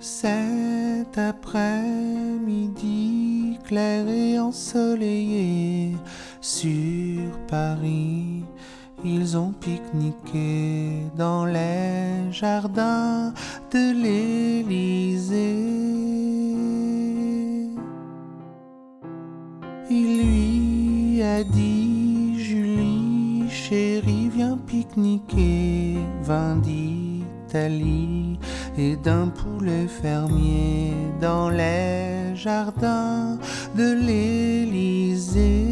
Cet après-midi clair et ensoleillé, sur Paris, ils ont pique-niqué dans les jardins de l'Élysée. Il lui a dit, Julie, chérie, viens pique-niquer, vin d'Italie et d'un poulet fermier dans les jardins de l'Élysée.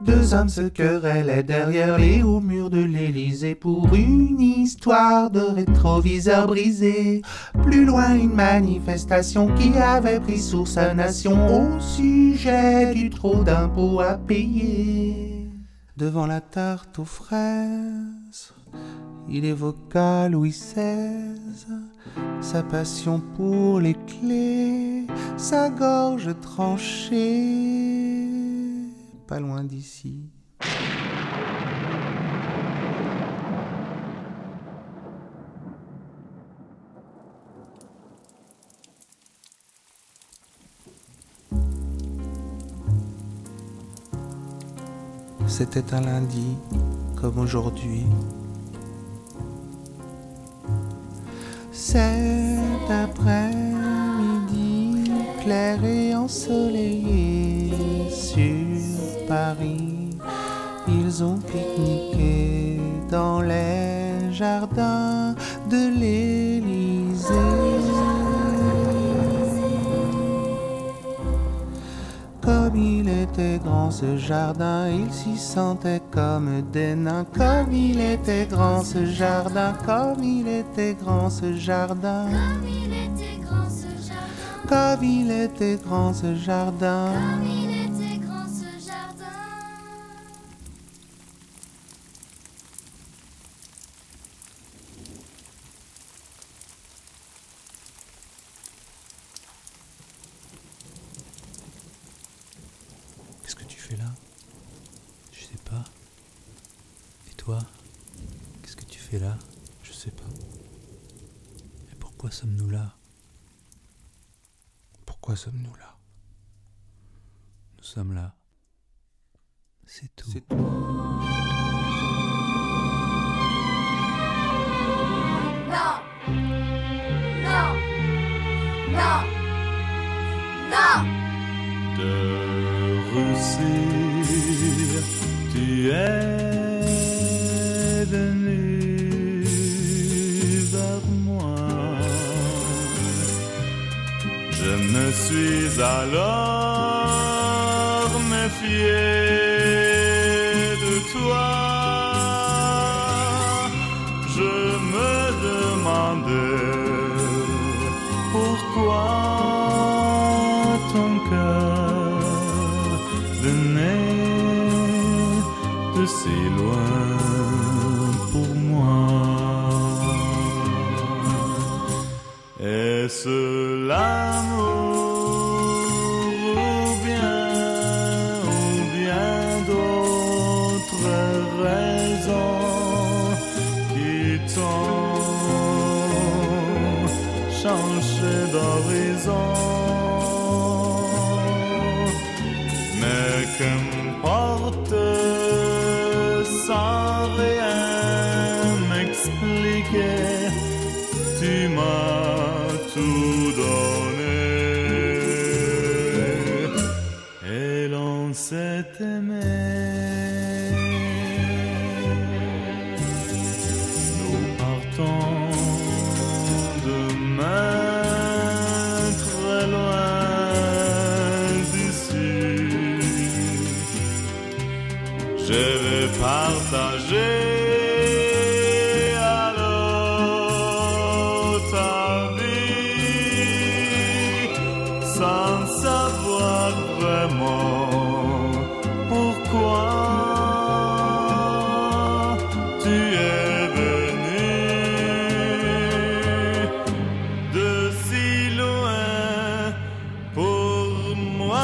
Deux hommes se querellaient derrière les hauts murs de l'Élysée pour une histoire de rétroviseur brisé. Plus loin, une manifestation qui avait pris source à Nation au sujet du trop d'impôts à payer. Devant la tarte aux fraises, il évoqua Louis XVI, sa passion pour les clés, sa gorge tranchée, pas loin d'ici. C'était un lundi, comme aujourd'hui. Cet après-midi, clair et ensoleillé, sur Paris, ils ont pique-niqué dans les jardins de l'Élysée. Comme il était grand ce jardin, il s'y sentait comme des nains. Comme il était grand ce jardin, comme il était grand ce jardin, comme il était grand ce jardin, comme il était grand ce jardin, comme il était grand ce jardin. Qu'est-ce que tu fais là ? Je sais pas. Et toi ? Qu'est-ce que tu fais là ? Je sais pas. Et pourquoi sommes-nous là ? Pourquoi sommes-nous là ? Nous sommes là. C'est tout. C'est tout. Tu es venu vers moi. Je me suis alors méfié de toi. Je me demandais pourquoi ton cœur venait si loin pour moi. Est-ce l'amour ou bien d'autres raisons qui t'ont changé d'horizon? Mais qu'importe, sans rien m'expliquer, tu m'as tout donné. Et l'on s'est aimé. Nous partons demain très loin d'ici. Je partager alors ta vie sans savoir vraiment pourquoi tu es venu de si loin pour moi.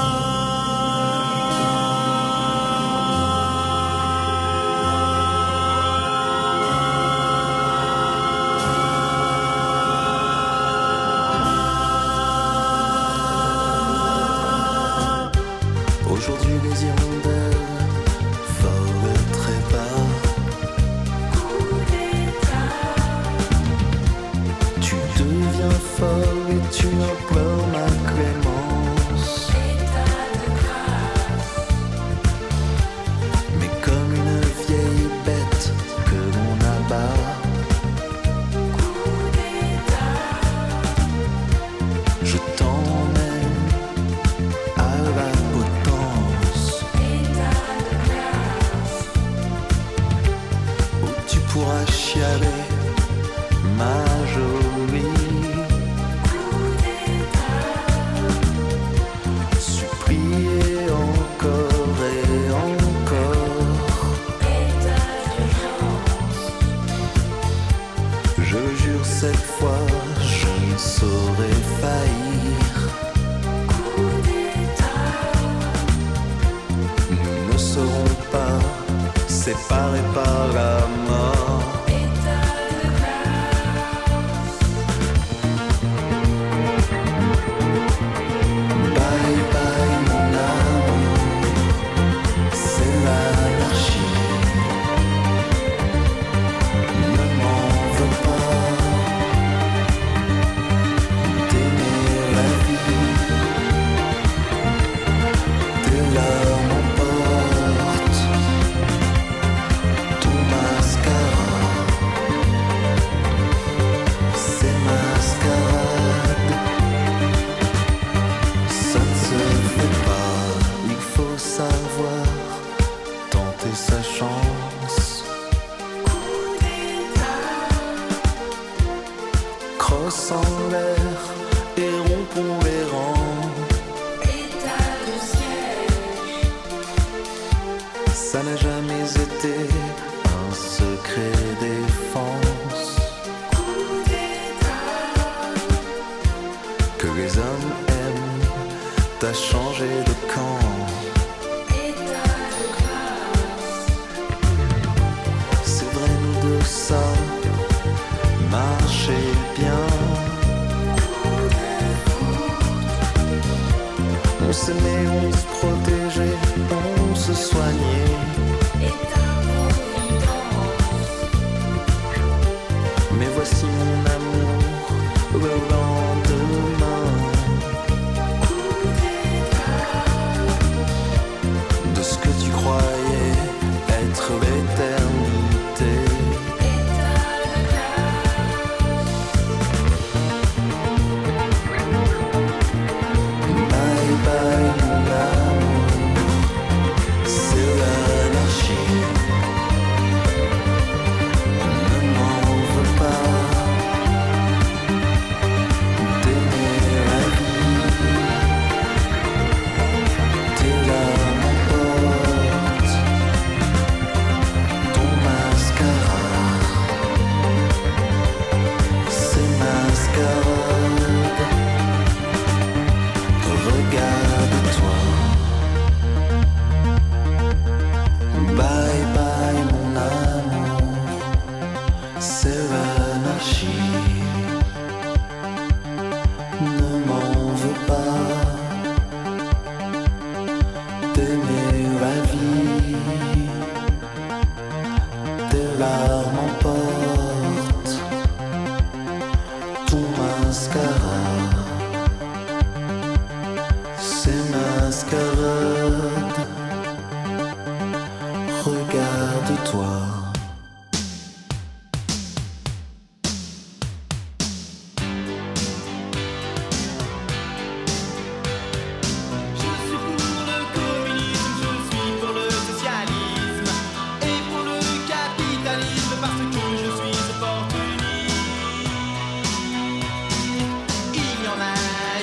serons pas séparés par la mort. Bye bye mon amour, c'est l'anarchie. Ne m'en veux pas d'aimer la vie. De l'heure m'emporte ton mascara. C'est mascarade, ça ne se fait pas. Il faut savoir tenter sa chance. Coup d'état, crosse en l'air et rompons les rangs. Ça n'a jamais été un secret défense. Coup d'état, que les hommes aiment, t'as changé de camp. état de grâce, C'est vrai, nous deux, ça marchait bien. coup de foudre, On s'aimait, on se protégeait, on se soignait. état providence, Mais voici mon amour, le lendemain coup d'état, de ce que tu croyais être l'éternité. état de grâce, Bye bye mon amour, c'est l'anarchie. Ne m'en veux pas d'aimer la vie. Tes larmes emportent ton mascara. C'est mascarade, regarde-toi. Bye bye mon amour, c'est l'anarchie. Ne m'en veux pas d'aimer la vie. Tes larmes emportent ton mascara. C'est mascarade, regarde-toi. Je suis pour le communisme, je suis pour le socialisme et pour le capitalisme parce que je suis opportuniste. Il y en a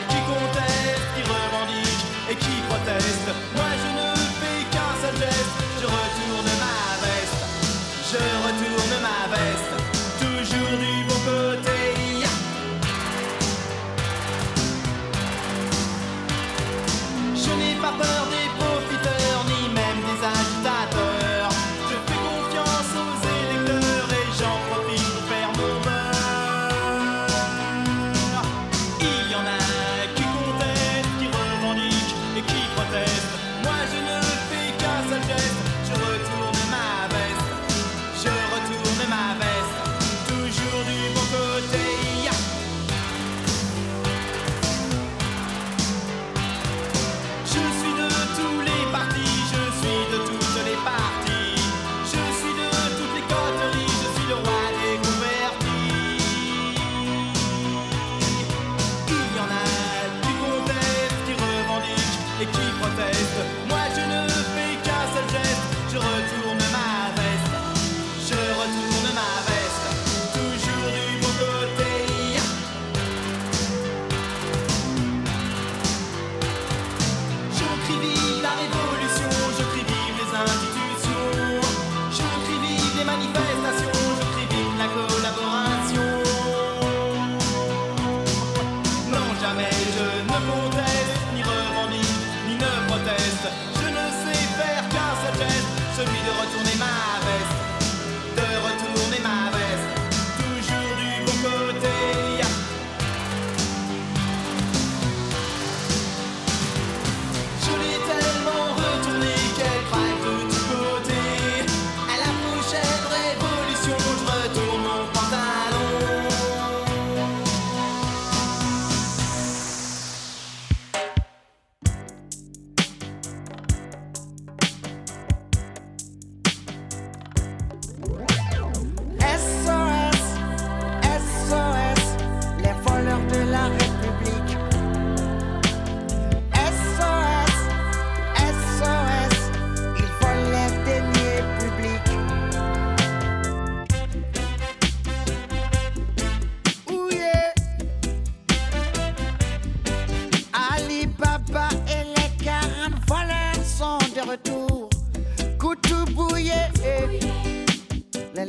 qui contestent, qui revendiquent et qui protestent. Moi je ne fais qu'un seul geste, je retourne ma veste.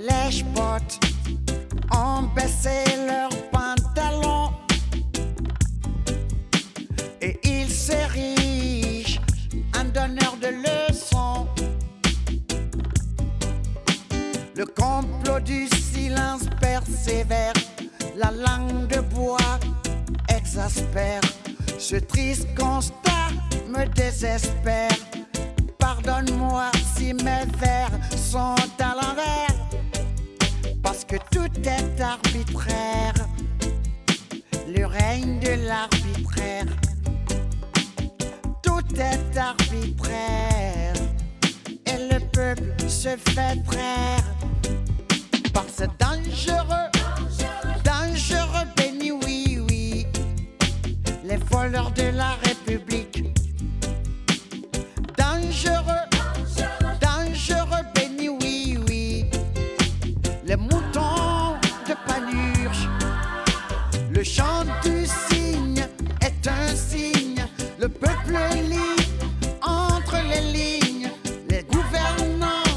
les potes ont baissé leurs pantalons et ils s'érigent en donneurs de leçons. Le complot du silence persévère, la langue de bois exaspère. Ce triste constat me désespère. Pardonne-moi si mes vers sont à l'envers, parce que tout est arbitraire, le règne de l'arbitraire. Tout est arbitraire et le peuple se fait traire par ce dangereux béni, oui, oui, les voleurs de la République. Dangereux béni, oui, oui, les moutons de Panurge. Le chant du cygne est un signe, le peuple lit entre les lignes, les gouvernants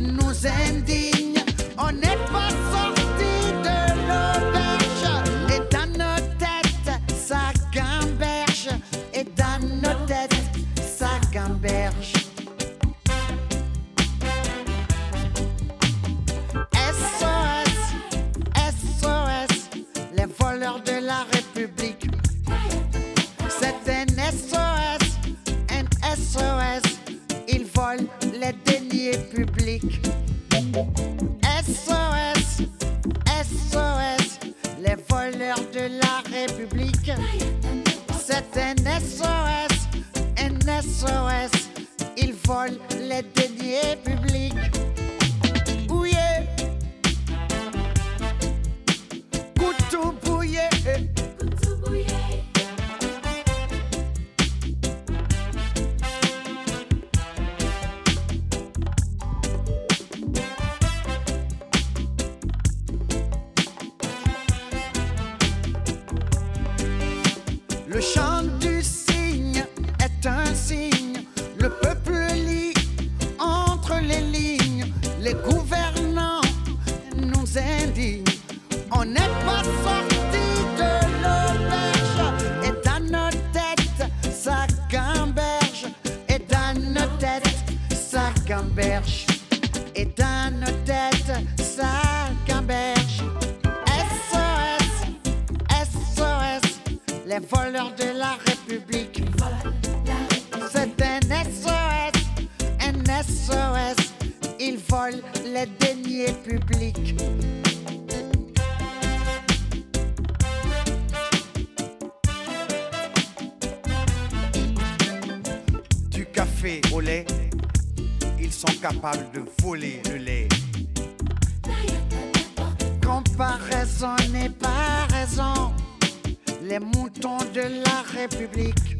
nous indignent. On n'est pas sortis de l'auberge, et dans nos têtes ça gamberge, et dans nos têtes ça gamberge. De la République, c'est un SOS, ils volent les deniers publics. SOS, SOS, les voleurs de la République, c'est un SOS, ils volent les deniers publics. Le chant du cygne est un signe, le peuple lit entre les lignes, les gouvernants nous indignent. On n'est pas sortis de l'auberge, et dans nos têtes ça gamberge, et dans nos têtes ça gamberge, et dans nos têtes ça gamberge. Les voleurs de la République, c'est un SOS, ils volent les deniers publics. Du café au lait, ils sont capables de voler le lait. Comparaison n'est pas raison. Les moutons de la République,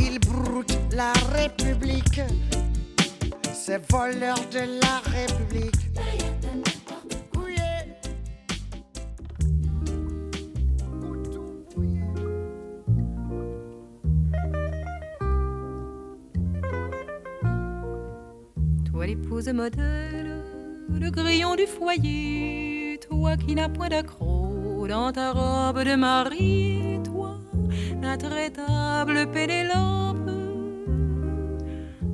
ils broutent la République. Ces voleurs de la République. Toi l'épouse modèle, le grillon du foyer, toi qui n'as point d'accro dans ta robe de mariée, toi, l'intraitable Pénélope,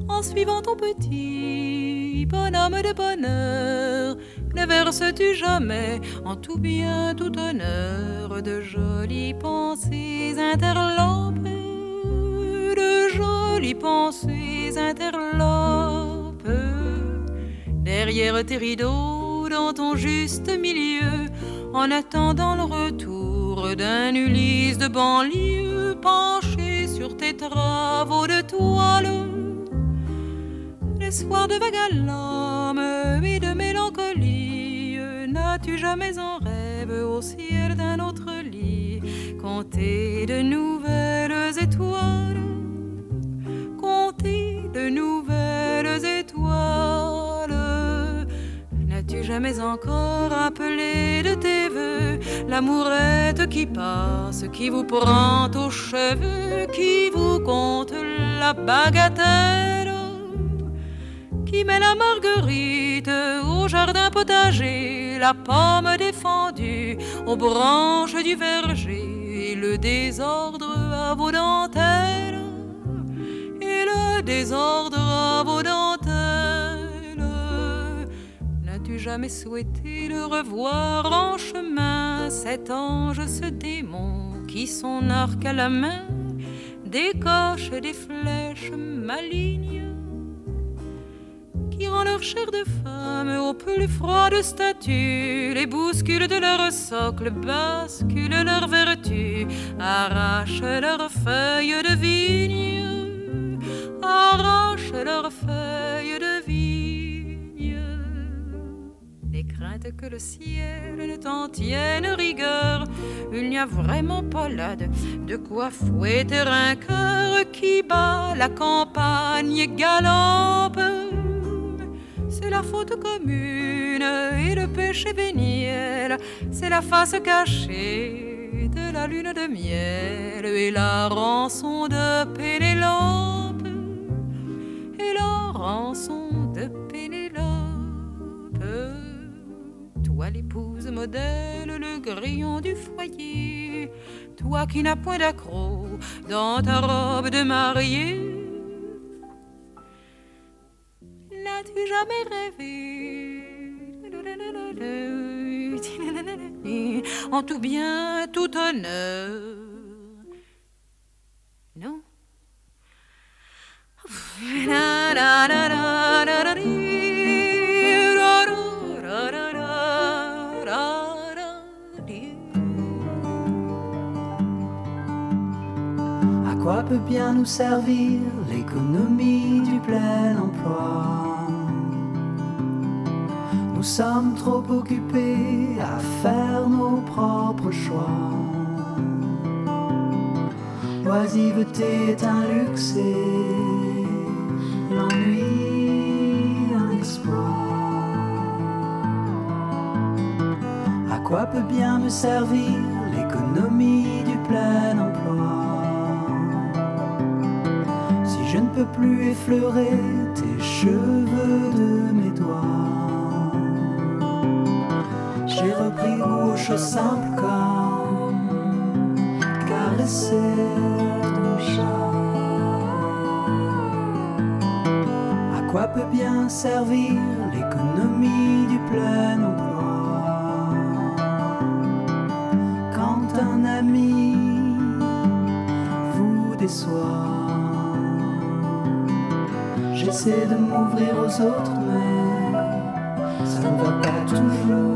en suivant ton petit bonhomme de bonheur, ne verses-tu jamais en tout bien, tout honneur, de jolies pensées interlopes, de jolies pensées interlopes, derrière tes rideaux, dans ton juste milieu, en attendant le retour d'un Ulysse de banlieue, penché sur tes travaux de toile, les soirs de vague à l'âme et de mélancolie, n'as-tu jamais en rêve au ciel d'un autre lit compté de nouvelles étoiles, compté de nouvelles étoiles? N'as-tu jamais encore appelé de tes voeux l'amourette qui passe, qui vous prend aux cheveux, qui vous compte la bagatelle, qui met la marguerite au jardin potager, la pomme défendue aux branches du verger, et le désordre à vos dentelles, et le désordre à vos dentelles. N'as-tu jamais souhaité le revoir en chemin, cet ange, ce démon qui, son arc à la main, décoche des flèches malignes qui rend leur chair de femme aux plus froides statues, les bousculent de leur socle, basculent leur vertu, arrachent leurs feuilles de vigne, arrachent leurs feuilles de vigne. Des craintes que le ciel ne t'en tienne rigueur, il n'y a vraiment pas là de quoi fouetter un cœur qui bat la campagne galope. C'est la faute commune et le péché véniel, c'est la face cachée de la lune de miel et la rançon de Pénélope, et la rançon de Pénélope. Toi l'épouse modèle, le grillon du foyer, toi qui n'as point d'accroc dans ta robe de mariée, n'as-tu jamais rêvé en tout bien, tout honneur? Non. À quoi peut bien nous servir l'économie du plein emploi? Nous sommes trop occupés à faire nos propres choix. L'oisiveté est un luxe et l'ennui un exploit. À quoi peut bien me servir l'économie du plein emploi, si je ne peux plus effleurer tes cheveux de mes doigts? J'ai repris goût aux choses simples comme caresser ton chat. À quoi peut bien servir l'économie du plein emploi, quand un ami vous déçoit? J'essaie de m'ouvrir aux autres, mais ça ne va pas toujours.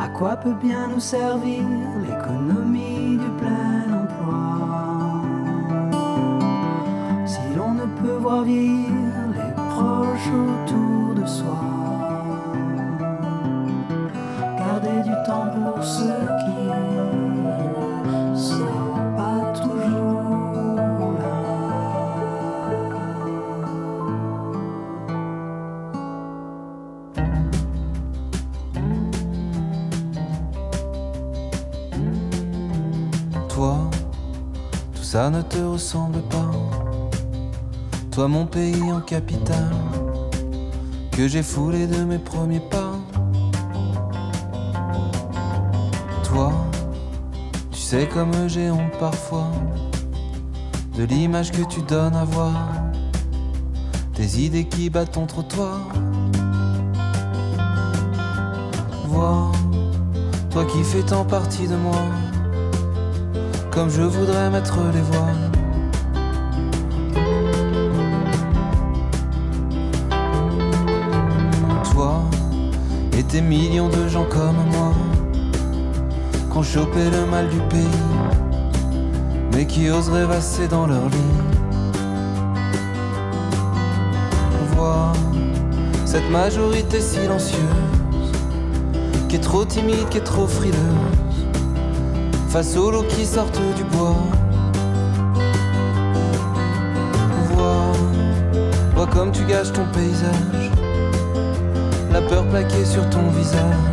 À quoi peut bien nous servir l'économie du plein emploi, si l'on ne peut voir vieillir les proches autour de soi? Garder du temps pour ceux qui ne sont pas toujours là. Ça ne te ressemble pas, toi mon pays en capitale, que j'ai foulé de mes premiers pas. Toi, tu sais comme j'ai honte parfois de l'image que tu donnes à voir, tes idées qui battent ton trottoir. Vois, toi qui fais tant partie de moi, comme je voudrais mettre les voiles. Toi et tes millions de gens comme moi, qu'ont chopé le mal du pays, mais qui osent rêvasser dans leur lit. Vois cette majorité silencieuse, qui est trop timide, qui est trop frileuse, face aux loups qui sortent du bois. Vois comme tu gâches ton paysage, la peur plaquée sur ton visage.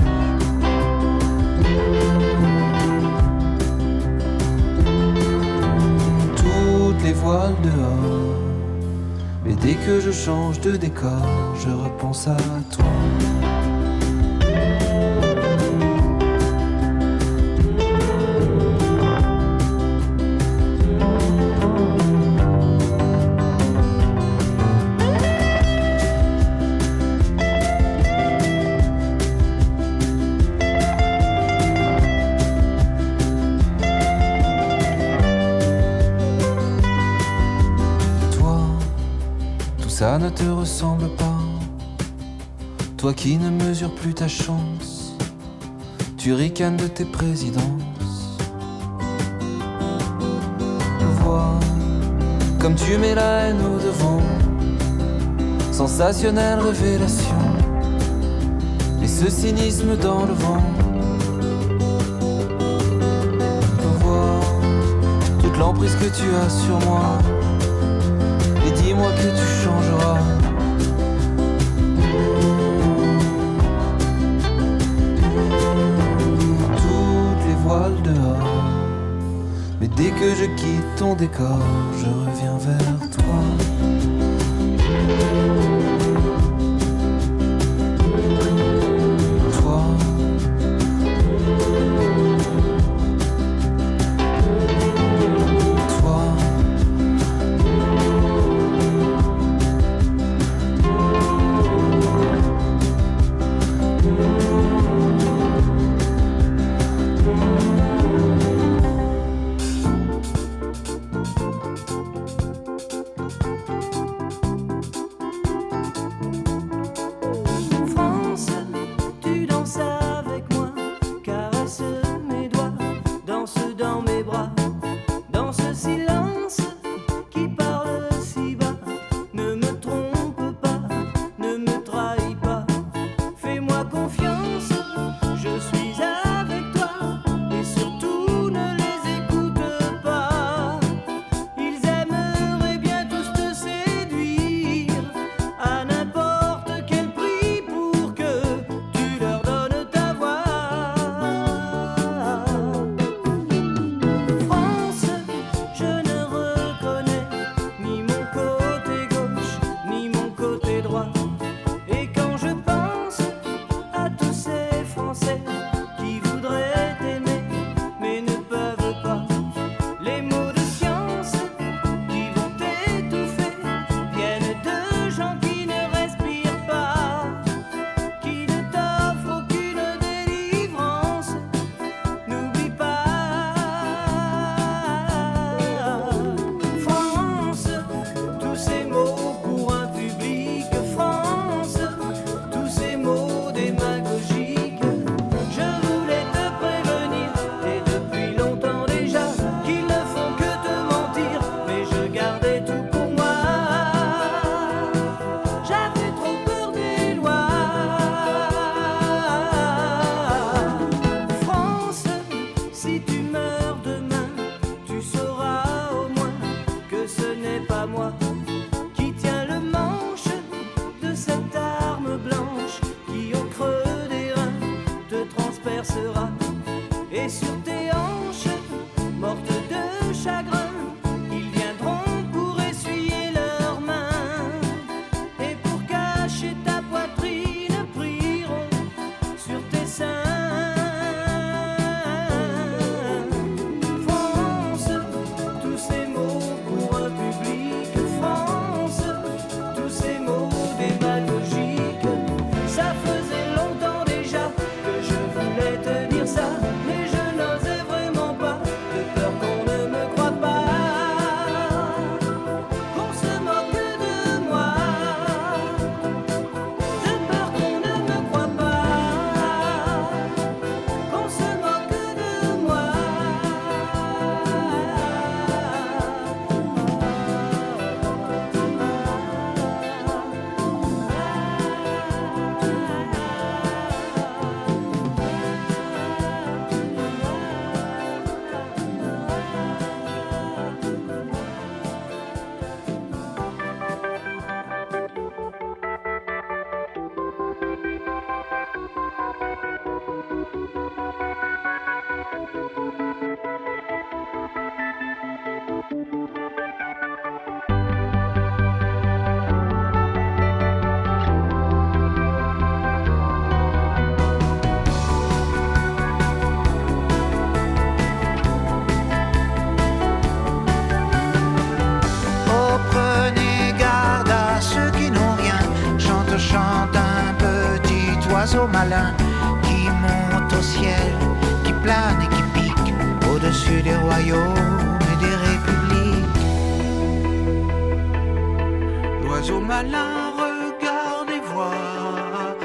Toutes les voix voile dehors. Mais dès que je change de décor, je repense à toi. Ça ne te ressemble pas, toi qui ne mesures plus ta chance, tu ricanes de tes présidences. Vois comme tu mets la haine au devant, sensationnelle révélation, et ce cynisme dans le vent. Vois toute l'emprise que tu as sur moi. Dis-moi que tu changeras. Toutes les voiles dehors. Mais dès que je quitte ton décor, je reviens vers toi. Toi. malins qui montent au ciel, qui planent et qui piquent au-dessus des royaumes et des républiques. L'oiseau malin regarde et voit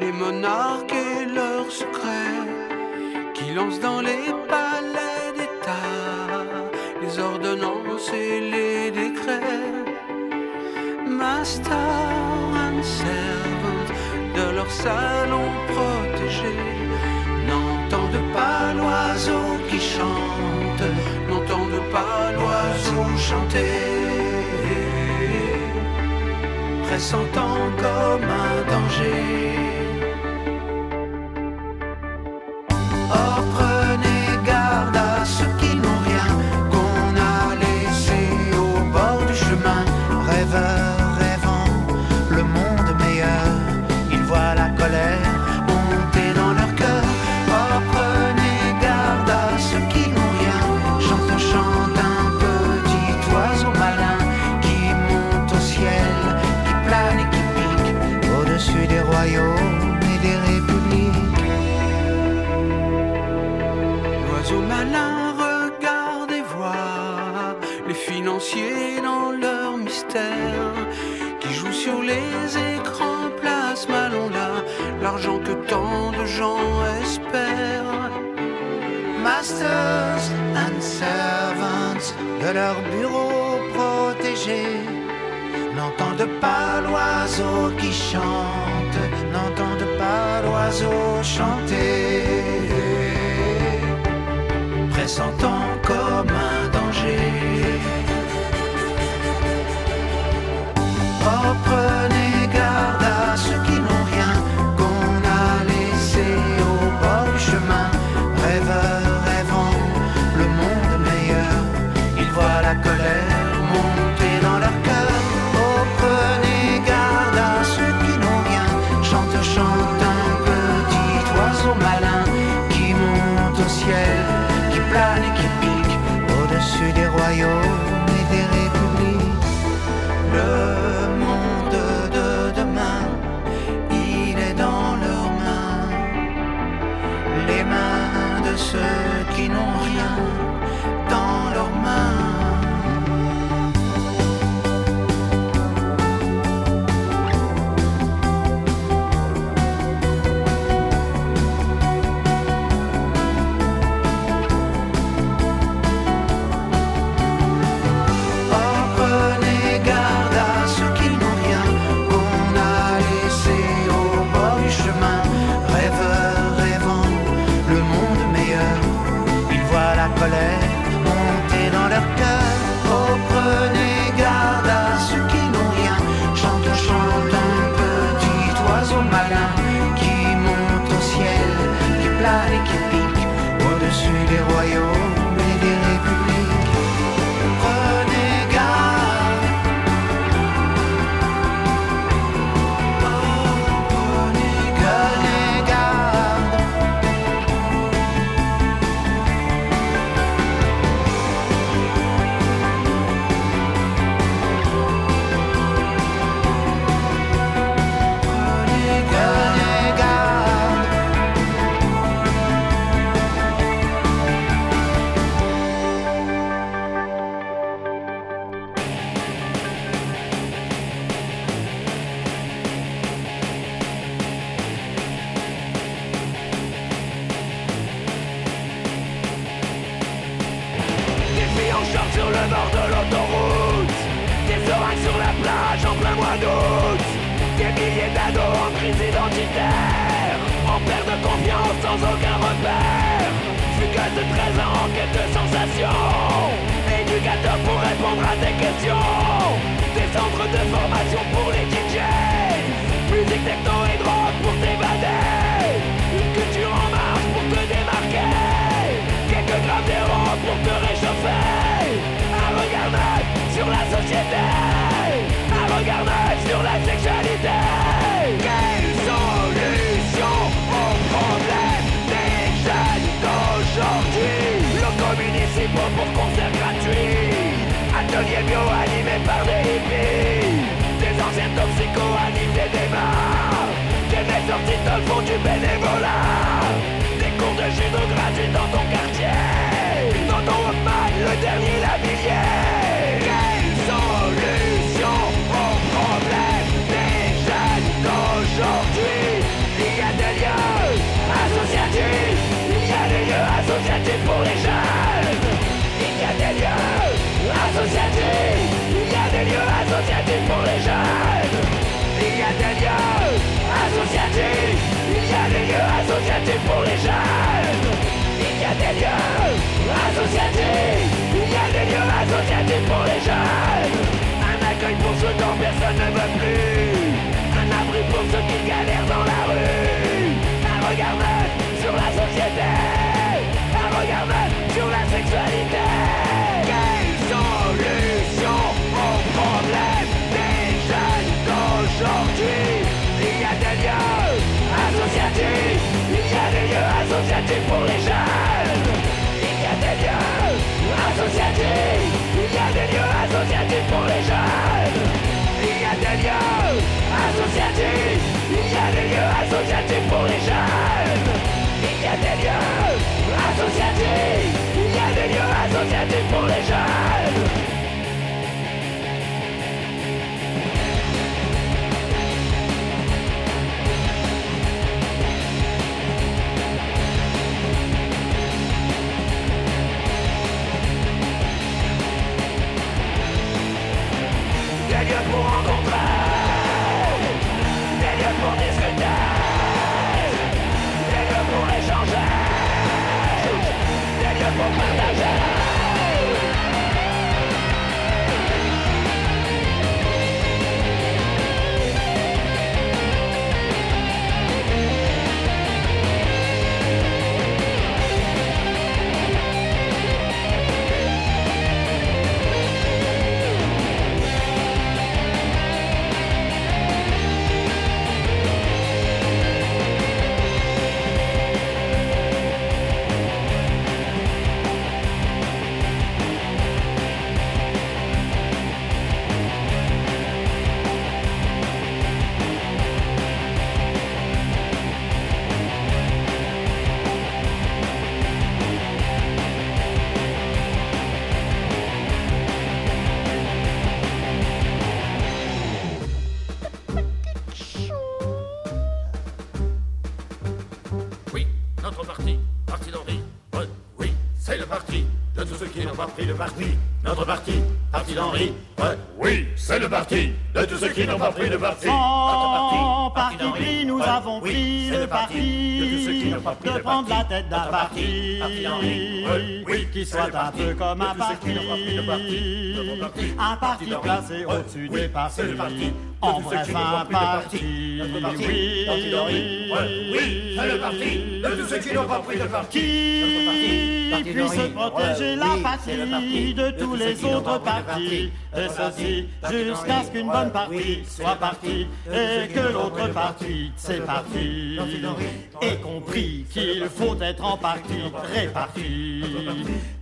les monarques et leurs secrets, qui lancent dans les palais d'État les ordonnances et les décrets. Master and servant de leur salon protégé n'entendent pas l'oiseau qui chante, n'entendent pas l'oiseau chanter, pressentant comme un danger. Dans leur mystère, qui jouent sur les écrans plasma, l'on a l'argent que tant de gens espèrent. Masters and servants de leur bureau protégé n'entendent pas l'oiseau qui chante, n'entendent pas l'oiseau chanter, pressentant comme un danger. Oh, prenez garde à ceux qui n'ont rien, qu'on a laissé au bord du chemin. Rêveurs, rêvant le monde meilleur, ils voient la colère monter dans leur cœur. Oh, prenez garde à ceux qui n'ont rien, chante, chante un petit oiseau malin qui monte au ciel, qui plane et qui pique au-dessus des royaumes et des républiques. Le monde de demain, il est dans leurs mains, les mains de ceux qui n'ont rien dans leurs mains. Monter dans leur cœur. Oh, prenez garde à ceux qui n'ont rien, chante, chante un petit oiseau malin qui monte au ciel, qui plane et qui pique au-dessus des royaumes et des républiques. Prenez garde, oh, prenez garde. Des anciens toxicos animent des débats, des jamais sorti dans le fond du bénévolat. Des cours de judo gratuits dans ton quartier, dans ton Walkman, le dernier lavillier. Quelle solution au problème des jeunes d'aujourd'hui? Il y a des lieux associatifs, il y a des lieux associatifs pour les jeunes. Il y a des lieux associatifs, il y a des lieux associatifs pour les jeunes. Il y a des lieux associatifs, il y a des lieux associatifs pour les jeunes. Il y a des lieux associatifs, il y a des lieux associatifs pour les jeunes. Un accueil pour ceux dont personne ne veut plus, un abri pour ceux qui galèrent dans la rue. Un regard neuf sur la société, un regard neuf sur la sexualité. Quelle solution au problème des jeunes d'aujourd'hui? Il y a des lieux associatifs, il y a des lieux associatifs pour les jeunes. Il y a des lieux associatifs, il y a des lieux associatifs pour les jeunes. Il y a des lieux associatifs, il y a des lieux associatifs pour les jeunes. Il y a des lieux associatifs, il y a des lieux associatifs pour les jeunes. Des lieux pour rencontrer, des lieux pour discuter, des lieux pour échanger, des lieux pour partager. De prendre la tête d'un parti, qui soit un peu comme un parti, un parti placé au-dessus des partis, en bref un parti, oui, c'est le parti de tous ceux qui n'ont pas pris de parti, qui puisse protéger la patrie de tous les autres partis, et ceci jusqu'à ce qu'une bonne partie soit partie, et que l'autre partie s'éparpille, et compris qu'il faut être en partie réparti,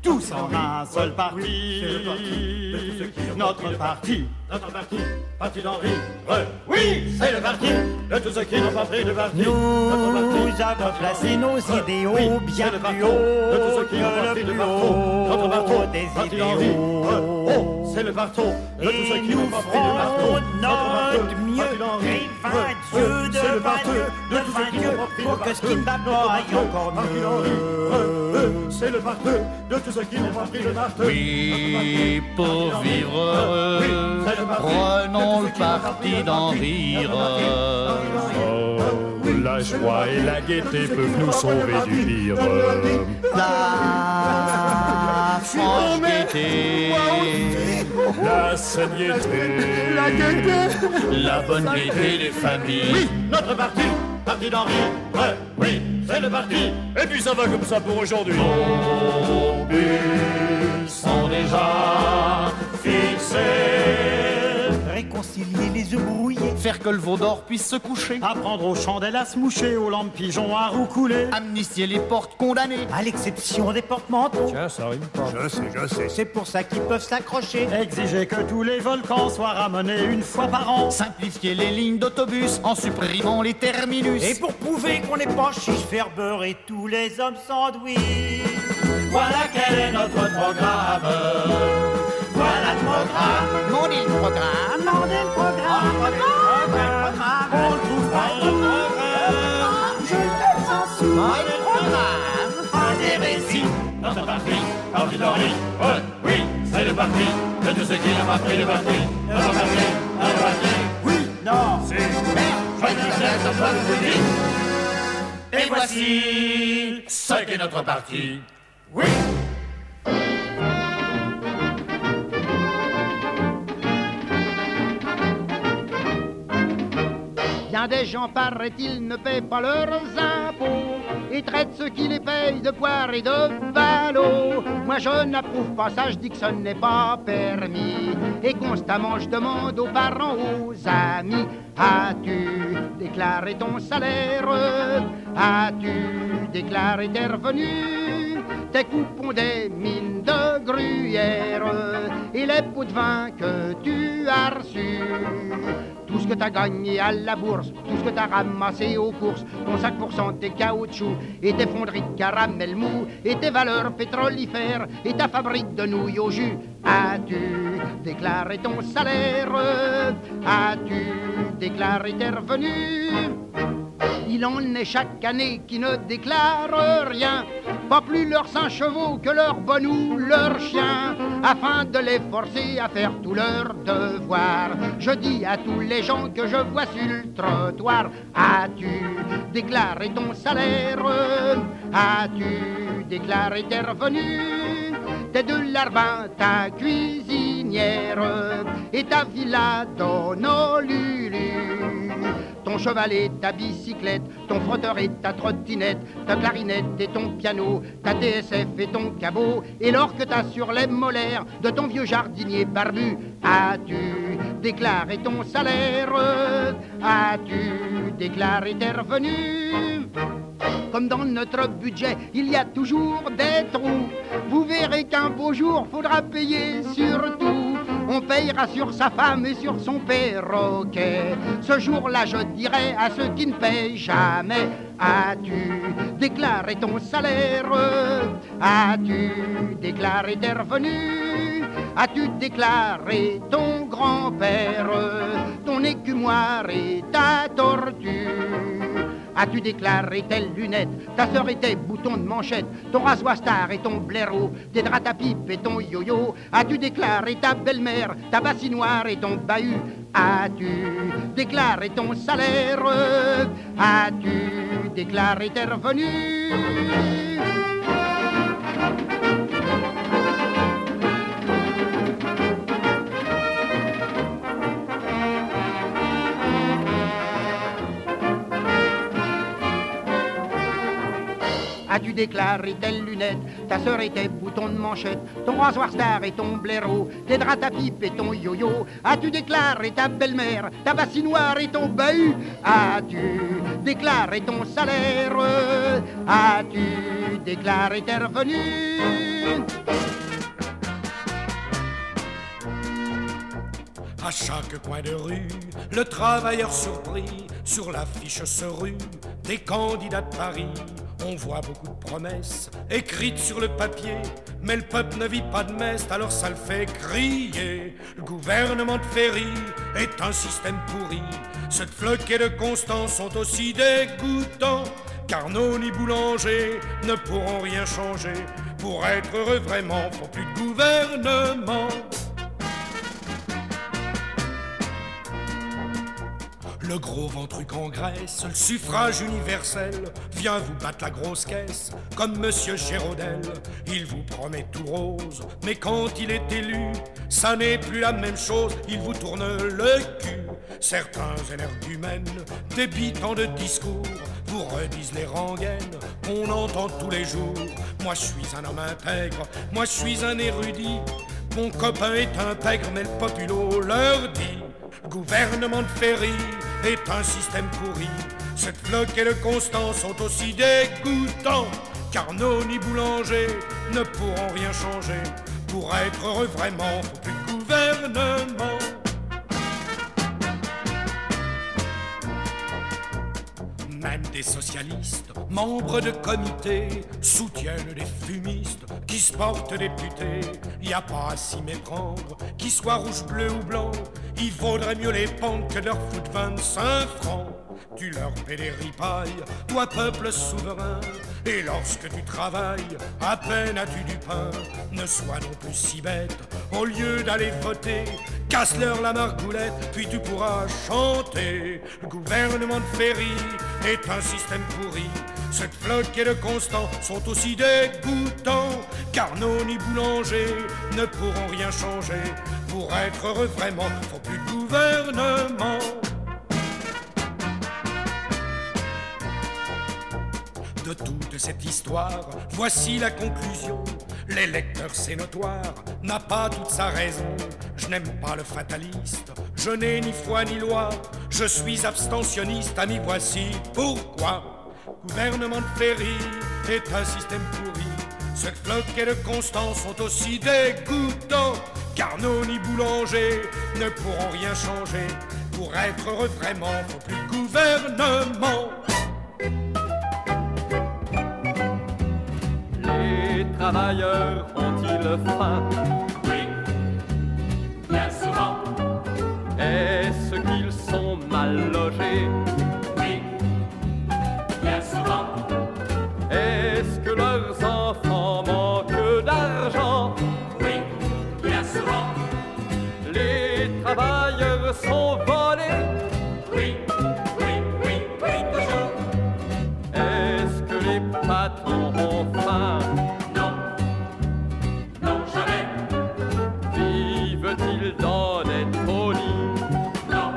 tous en un seul parti, notre parti. Notre parti, parti d'Henri, oui, c'est le parti de tous ceux qui n'ont pas pris de parti. Nous avons placé nos idéaux bien plus haut de tous ceux qui n'ont pas pris de parti. Notre parti des idéaux, c'est le parti de tous ceux qui n'ont pas pris de parti. Notre mieux prévadieux de vadieux, de tous ceux qui n'ont pas pris de parti. Pour que ce qui ne va pas aille encore mieux, c'est le parti de tous ceux qui n'ont pas pris de parti. Oui, pour vivre heureux, prenons le parti d'en rire. La joie et la gaieté peuvent nous sauver du pire. La franche gaieté, la satiété, la bonne gaieté des familles. Oui, notre parti, parti d'en rire. Oui, c'est le parti. Et puis ça va comme ça pour aujourd'hui. Nos buts sont déjà fixés. Réconcilier les œufs brouillés, faire que le veau d'or puisse se coucher. Apprendre aux chandelles à se moucher, aux lampes pigeons à roucouler. Amnistier les portes condamnées, à l'exception des porte-manteaux. Tiens, ça rime pas. Je sais, c'est pour ça qu'ils peuvent s'accrocher. Exiger que tous les volcans soient ramenés une fois par an. Simplifier les lignes d'autobus en supprimant les terminus. Et pour prouver qu'on n'est pas chiche, faire beurrer tous les hommes sandwich. Voilà quel est notre programme. Voilà le programme, demandez le programme, demandez le programme, on le trouve pas le programme, je le sens sous le programme, pas des récits dans un parti, quand je dormis, oui, c'est le parti, de tous ceux qui n'ont pas pris le parti, dans un parti, oui, non, c'est merde, joyeux chef, ça soit le public, et voici ce qu'est notre parti, oui. Bien des gens, paraît-il, ne paient pas leurs impôts et traitent ceux qui les payent de poires et de ballots. Moi, je n'approuve pas ça, je dis que ce n'est pas permis. Et constamment, je demande aux parents, aux amis, as-tu déclaré ton salaire? As-tu déclaré tes revenus? Tes coupons des mines de gruyère et les pots de vin que tu as reçus. Tout ce que t'as gagné à la bourse, tout ce que t'as ramassé aux courses, ton 5% de tes caoutchoucs et tes fonderies de caramel mou et tes valeurs pétrolifères et ta fabrique de nouilles au jus. As-tu déclaré ton salaire? As-tu déclaré tes revenus? Il en est chaque année qui ne déclare rien, pas plus leurs 5 chevaux que leurs bonnes ou leurs chiens, afin de les forcer à faire tout leur devoir. Je dis à tous les gens que je vois sur le trottoir, as-tu déclaré ton salaire? As-tu déclaré tes revenus? Tes 2 larbins, ta cuisinière et ta villa d'Honolulu. Ton cheval et ta bicyclette, ton frotteur et ta trottinette, ta clarinette et ton piano, ta TSF et ton cabot, et l'or que t'as sur les molaires de ton vieux jardinier barbu. As-tu déclaré ton salaire? As-tu déclaré tes revenus? Comme dans notre budget, il y a toujours des trous. Vous verrez qu'un beau jour, faudra payer sur tout. On payera sur sa femme et sur son perroquet. Ce jour-là, je dirai à ceux qui ne payent jamais, as-tu déclaré ton salaire? As-tu déclaré tes revenus? As-tu déclaré ton grand-père, ton écumoire et ta tortue? As-tu déclaré tes lunettes, ta sœur et tes boutons de manchette, ton rasoir star et ton blaireau, tes draps à pipe et ton yo-yo? As-tu déclaré ta belle-mère, ta bassinoire et ton bahut? As-tu déclaré ton salaire? As-tu déclaré tes revenus? As-tu déclaré tes lunettes, ta sœur et tes boutons de manchette, ton rasoir star et ton blaireau, tes draps à pipe et ton yo-yo? As-tu déclaré ta belle-mère, ta bassinoire et ton bahut? As-tu déclaré ton salaire? As-tu déclaré tes revenus? À chaque coin de rue, le travailleur surpris, sur l'affiche se rue des candidats de Paris. On voit beaucoup de promesses écrites sur le papier, mais le peuple ne vit pas de messe, alors ça le fait crier. Le gouvernement de Ferry est un système pourri. Ceux de Fleuc et de Constant sont aussi dégoûtants. Carnot ni Boulanger ne pourront rien changer. Pour être heureux vraiment, faut plus de gouvernement. Le gros ventruc en Grèce, le suffrage universel, vient vous battre la grosse caisse, comme Monsieur Géraudel. Il vous promet tout rose, mais quand il est élu, ça n'est plus la même chose, il vous tourne le cul. Certains énergumènes, débitants de discours, vous redisent les rengaines qu'on entend tous les jours. Moi je suis un homme intègre, moi je suis un érudit, mon copain est un pègre, mais le populo leur dit gouvernement de Ferry est un système pourri. Cette floque et le Constant sont aussi dégoûtants. Carnot ni Boulanger ne pourront rien changer. Pour être heureux vraiment, faut plus de gouvernement. Même des socialistes, membres de comités, soutiennent les fumistes qui se portent députés. Y a pas à s'y méprendre, qu'ils soient rouges, bleus ou blancs. Il vaudrait mieux les pendre que de leur foutre 25 francs. Tu leur fais des ripailles, toi peuple souverain. Et lorsque tu travailles, à peine as-tu du pain. Ne sois non plus si bête, au lieu d'aller voter, casse-leur la margoulette, puis tu pourras chanter. Le gouvernement de Ferry est un système pourri. Cette flotte et le Constant sont aussi dégoûtants. Carnot ni Boulanger ne pourront rien changer. Pour être heureux vraiment, faut plus de gouvernement. De toute cette histoire, voici la conclusion. L'électeur, c'est notoire, n'a pas toute sa raison. Je n'aime pas le fataliste, je n'ai ni foi ni loi. Je suis abstentionniste, ami, voici pourquoi. Gouvernement de Ferry est un système pourri. Cette flotte et le Constant sont aussi dégoûtants. Carnot ni Boulanger ne pourront rien changer. Pour être heureux vraiment, faut plus de gouvernement. Les travailleurs ont-ils faim? Oui, bien souvent. Est-ce qu'ils sont mal logés? Oui, bien souvent. Est-ce que leurs enfants manquent d'argent? Oui, bien souvent. Les travailleurs sont volés? Oui, oui, oui, oui, toujours. Est-ce que les patrons ont faim? Non, non, jamais. Vivent-ils dans des folies? Non,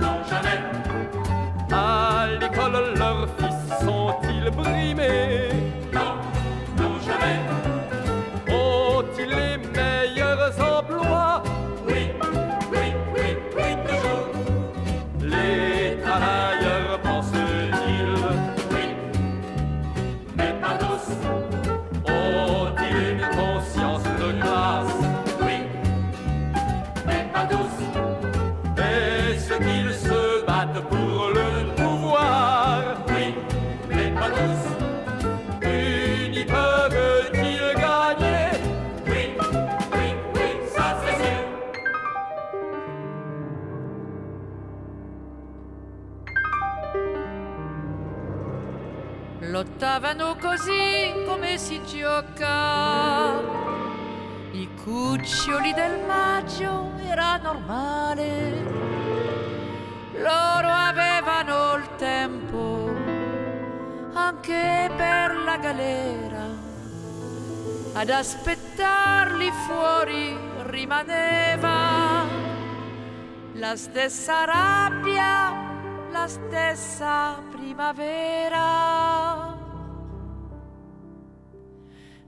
non, jamais. À l'école, leurs fils sont-ils brimés? Non, non, jamais. Ont-ils les meilleurs emplois? Oui, oui, oui, oui, toujours. Les travailleurs pensent-ils? Mais pas tous. Ont-ils une conscience de grâce? Oui, mais pas tous. Est-ce qu'ils se battent pour le pouvoir? Oui, mais pas tous. Unis peuvent-ils gagner? Oui, oui, oui, ça c'est sûr. Lottavano così come si gioca, i cuccioli del maggio era normale, loro avevano il tempo anche per la galera, ad aspettarli fuori rimaneva la stessa rabbia, la stessa primavera.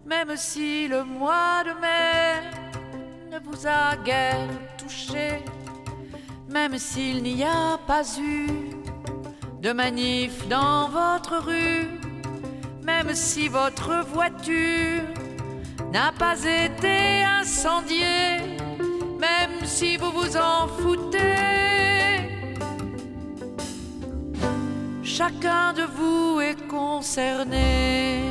Même si le mois de mai ne vous a guère touché, même s'il n'y a pas eu de manif dans votre rue, même si votre voiture n'a pas été incendiée, même si vous vous en foutez, chacun de vous est concerné.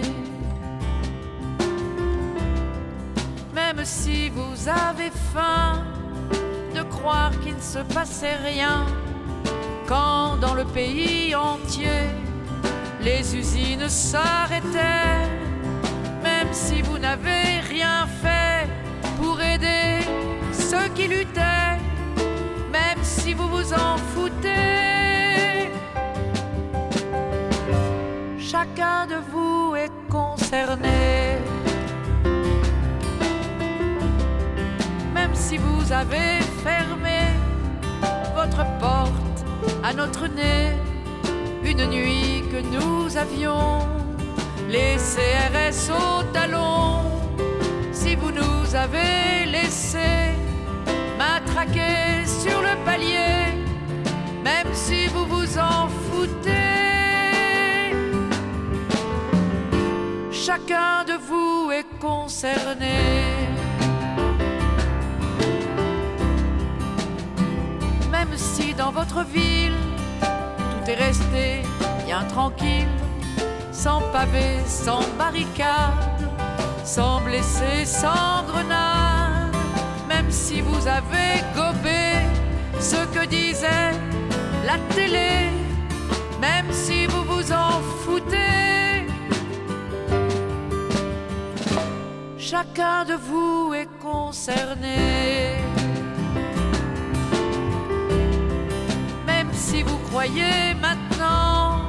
Même si vous avez faim de croire qu'il ne se passait rien, quand dans le pays entier les usines s'arrêtaient, même si vous n'avez rien fait pour aider ceux qui luttaient, même si vous vous en foutez, chacun de vous est concerné. Même si vous avez fermé votre porte à notre nez, une nuit que nous avions les CRS au talon, si vous nous avez laissé matraquer sur chacun de vous est concerné. Même si dans votre ville, tout est resté bien tranquille, sans pavé, sans barricade, sans blessé, sans grenade. Même si vous avez gobé ce que disait la télé, même si vous vous en foutez, chacun de vous est concerné. Même si vous croyez maintenant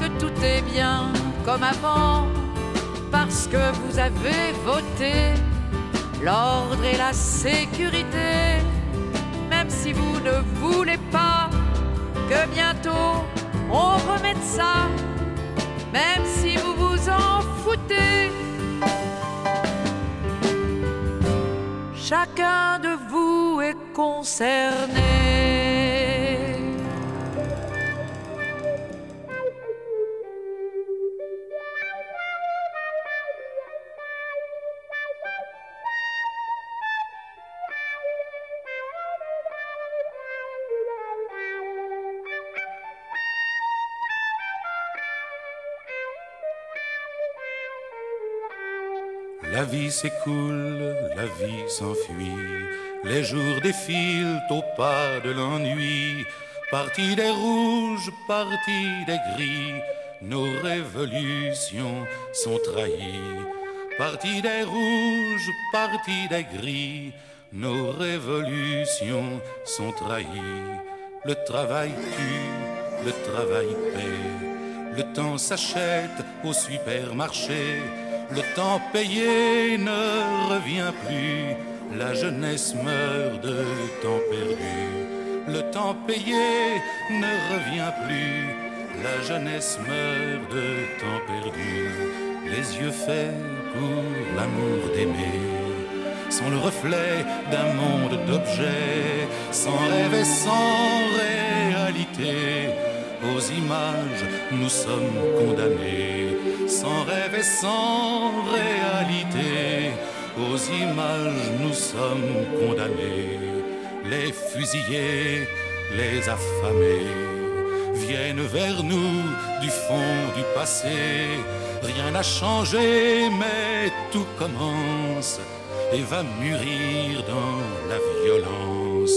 que tout est bien comme avant, parce que vous avez voté l'ordre et la sécurité, même si vous ne voulez pas que bientôt on remette ça, même si vous vous en foutez, chacun de vous est concerné. La vie s'écoule, la vie s'enfuit, les jours défilent au pas de l'ennui. Partis des rouges, partis des gris, nos révolutions sont trahies. Partis des rouges, partis des gris, nos révolutions sont trahies. Le travail tue, le travail paie, le temps s'achète au supermarché. Le temps payé ne revient plus, la jeunesse meurt de temps perdu. Le temps payé ne revient plus, la jeunesse meurt de temps perdu. Les yeux faits pour l'amour d'aimer sont le reflet d'un monde d'objets, sans rêve et sans réalité. Aux images, nous sommes condamnés, sans rêve et sans réalité. Aux images, nous sommes condamnés. Les fusillés, les affamés viennent vers nous du fond du passé. Rien n'a changé, mais tout commence et va mûrir dans la violence.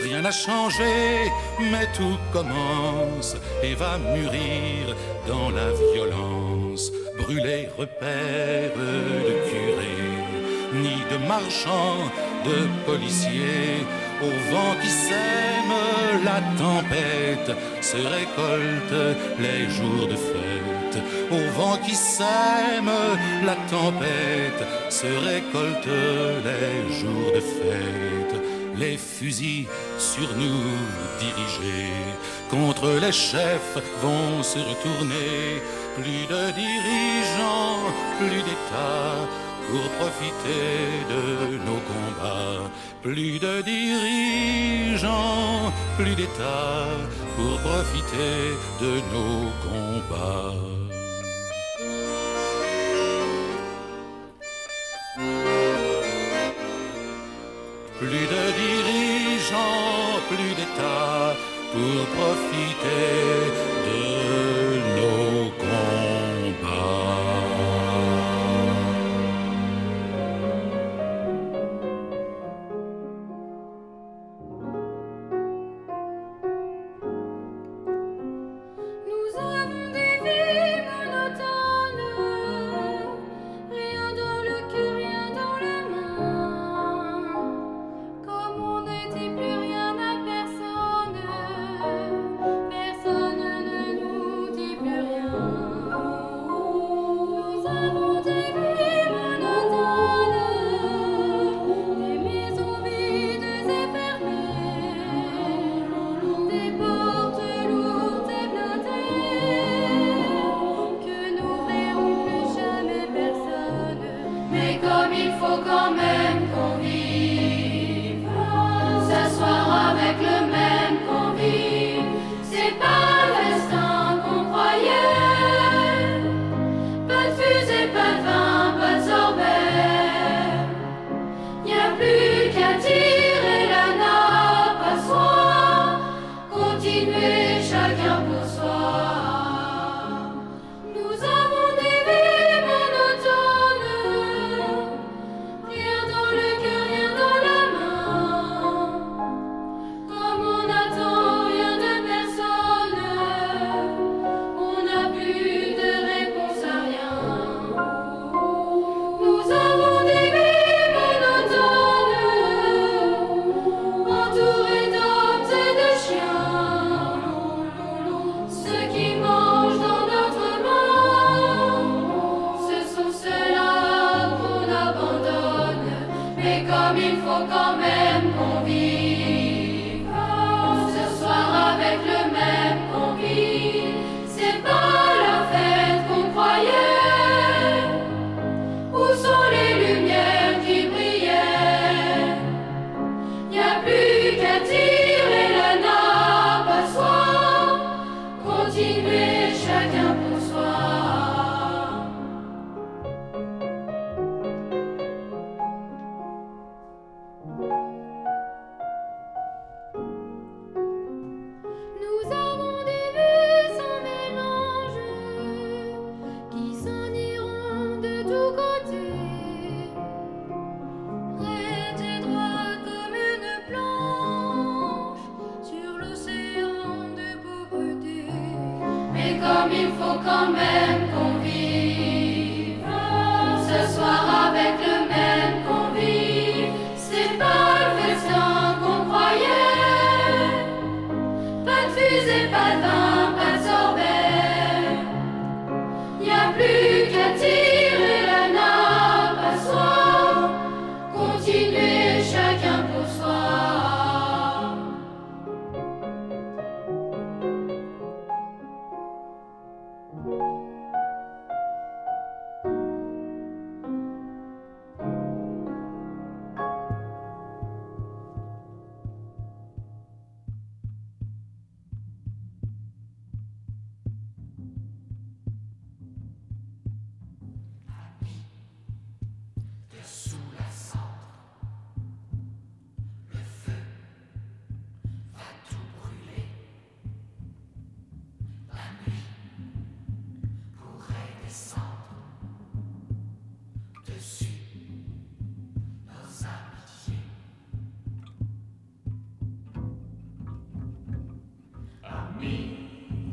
Rien n'a changé, mais tout commence et va mûrir dans la violence. Brûlés repères de curés, ni de marchands, de policiers. Au vent qui sème la tempête, se récoltent les jours de fête. Au vent qui sème la tempête, se récoltent les jours de fête. Les fusils sur nous dirigés, contre les chefs vont se retourner. Plus de dirigeants, plus d'État, pour profiter de nos combats. Plus de dirigeants, plus d'État, pour profiter de nos combats. Plus de dirigeants, plus d'État, pour profiter de nos combats. Nous avons des vies monotones, rien dans le cœur, rien dans la main. Personne ne nous dit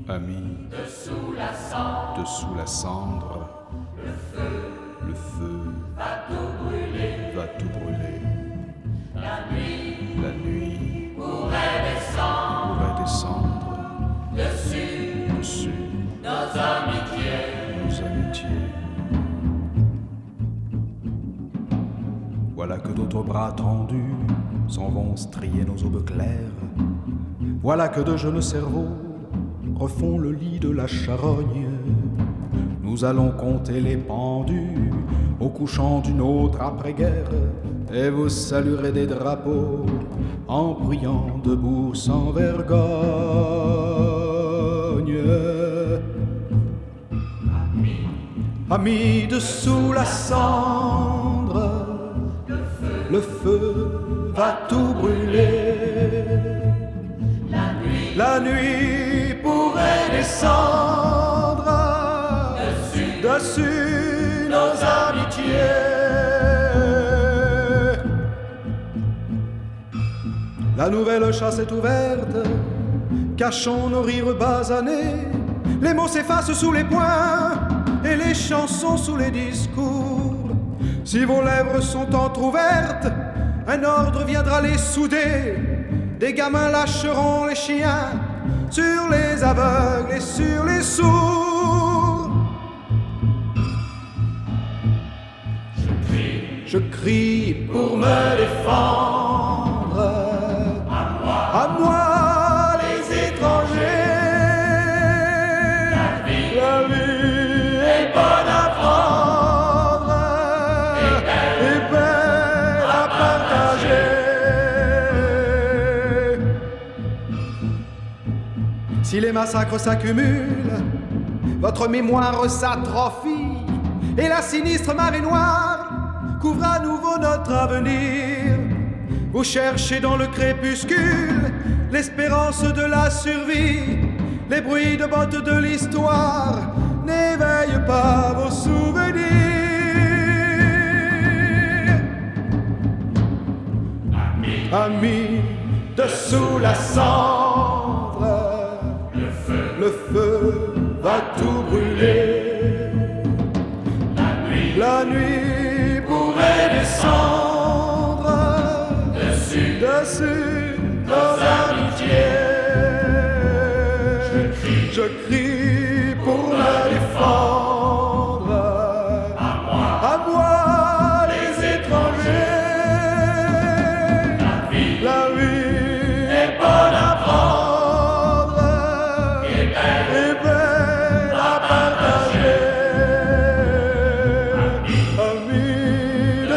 Amis, dessous la cendre, le feu va tout brûler, la nuit pourrait descendre, dessus nos amitiés. Voilà que d'autres bras tendus s'en vont strier nos aubes claires, voilà que de jeunes cerveaux refont le lit de la charogne. Nous allons compter les pendus au couchant d'une autre après-guerre, et vous saluerez des drapeaux en priant debout sans vergogne. Amis, dessous la cendre, le feu va tout brûler, la nuit pourrait descendre dessus nos amitiés. La nouvelle chasse est ouverte, cachons nos rires basanés. Les mots s'effacent sous les poings et les chansons sous les discours. Si vos lèvres sont entrouvertes, un ordre viendra les souder. Des gamins lâcheront les chiens sur les aveugles et sur les sourds. Je crie pour me défendre. À moi les étrangers. La vie est bonne à prendre et belle à partager. Si les massacres s'accumulent, votre mémoire s'atrophie, et la sinistre marée noire couvre à nouveau notre avenir. Vous cherchez dans le crépuscule l'espérance de la survie. Les bruits de bottes de l'histoire n'éveillent pas vos souvenirs. Amis, dessous la cendre, le feu va tout brûler, la nuit pourrait descendre dessus nos amitiés. Je crie pour me défendre. À moi les étrangers. La vie est bonne à prendre.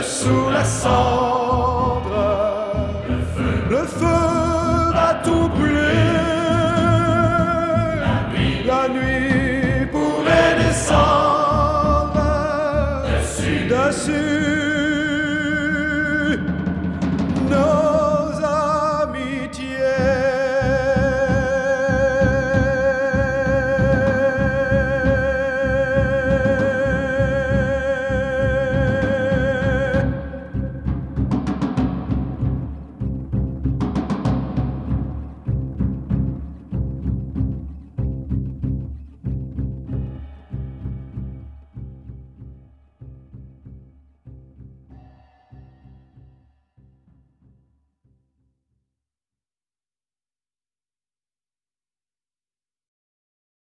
Sous la cendre, le feu tout bleu.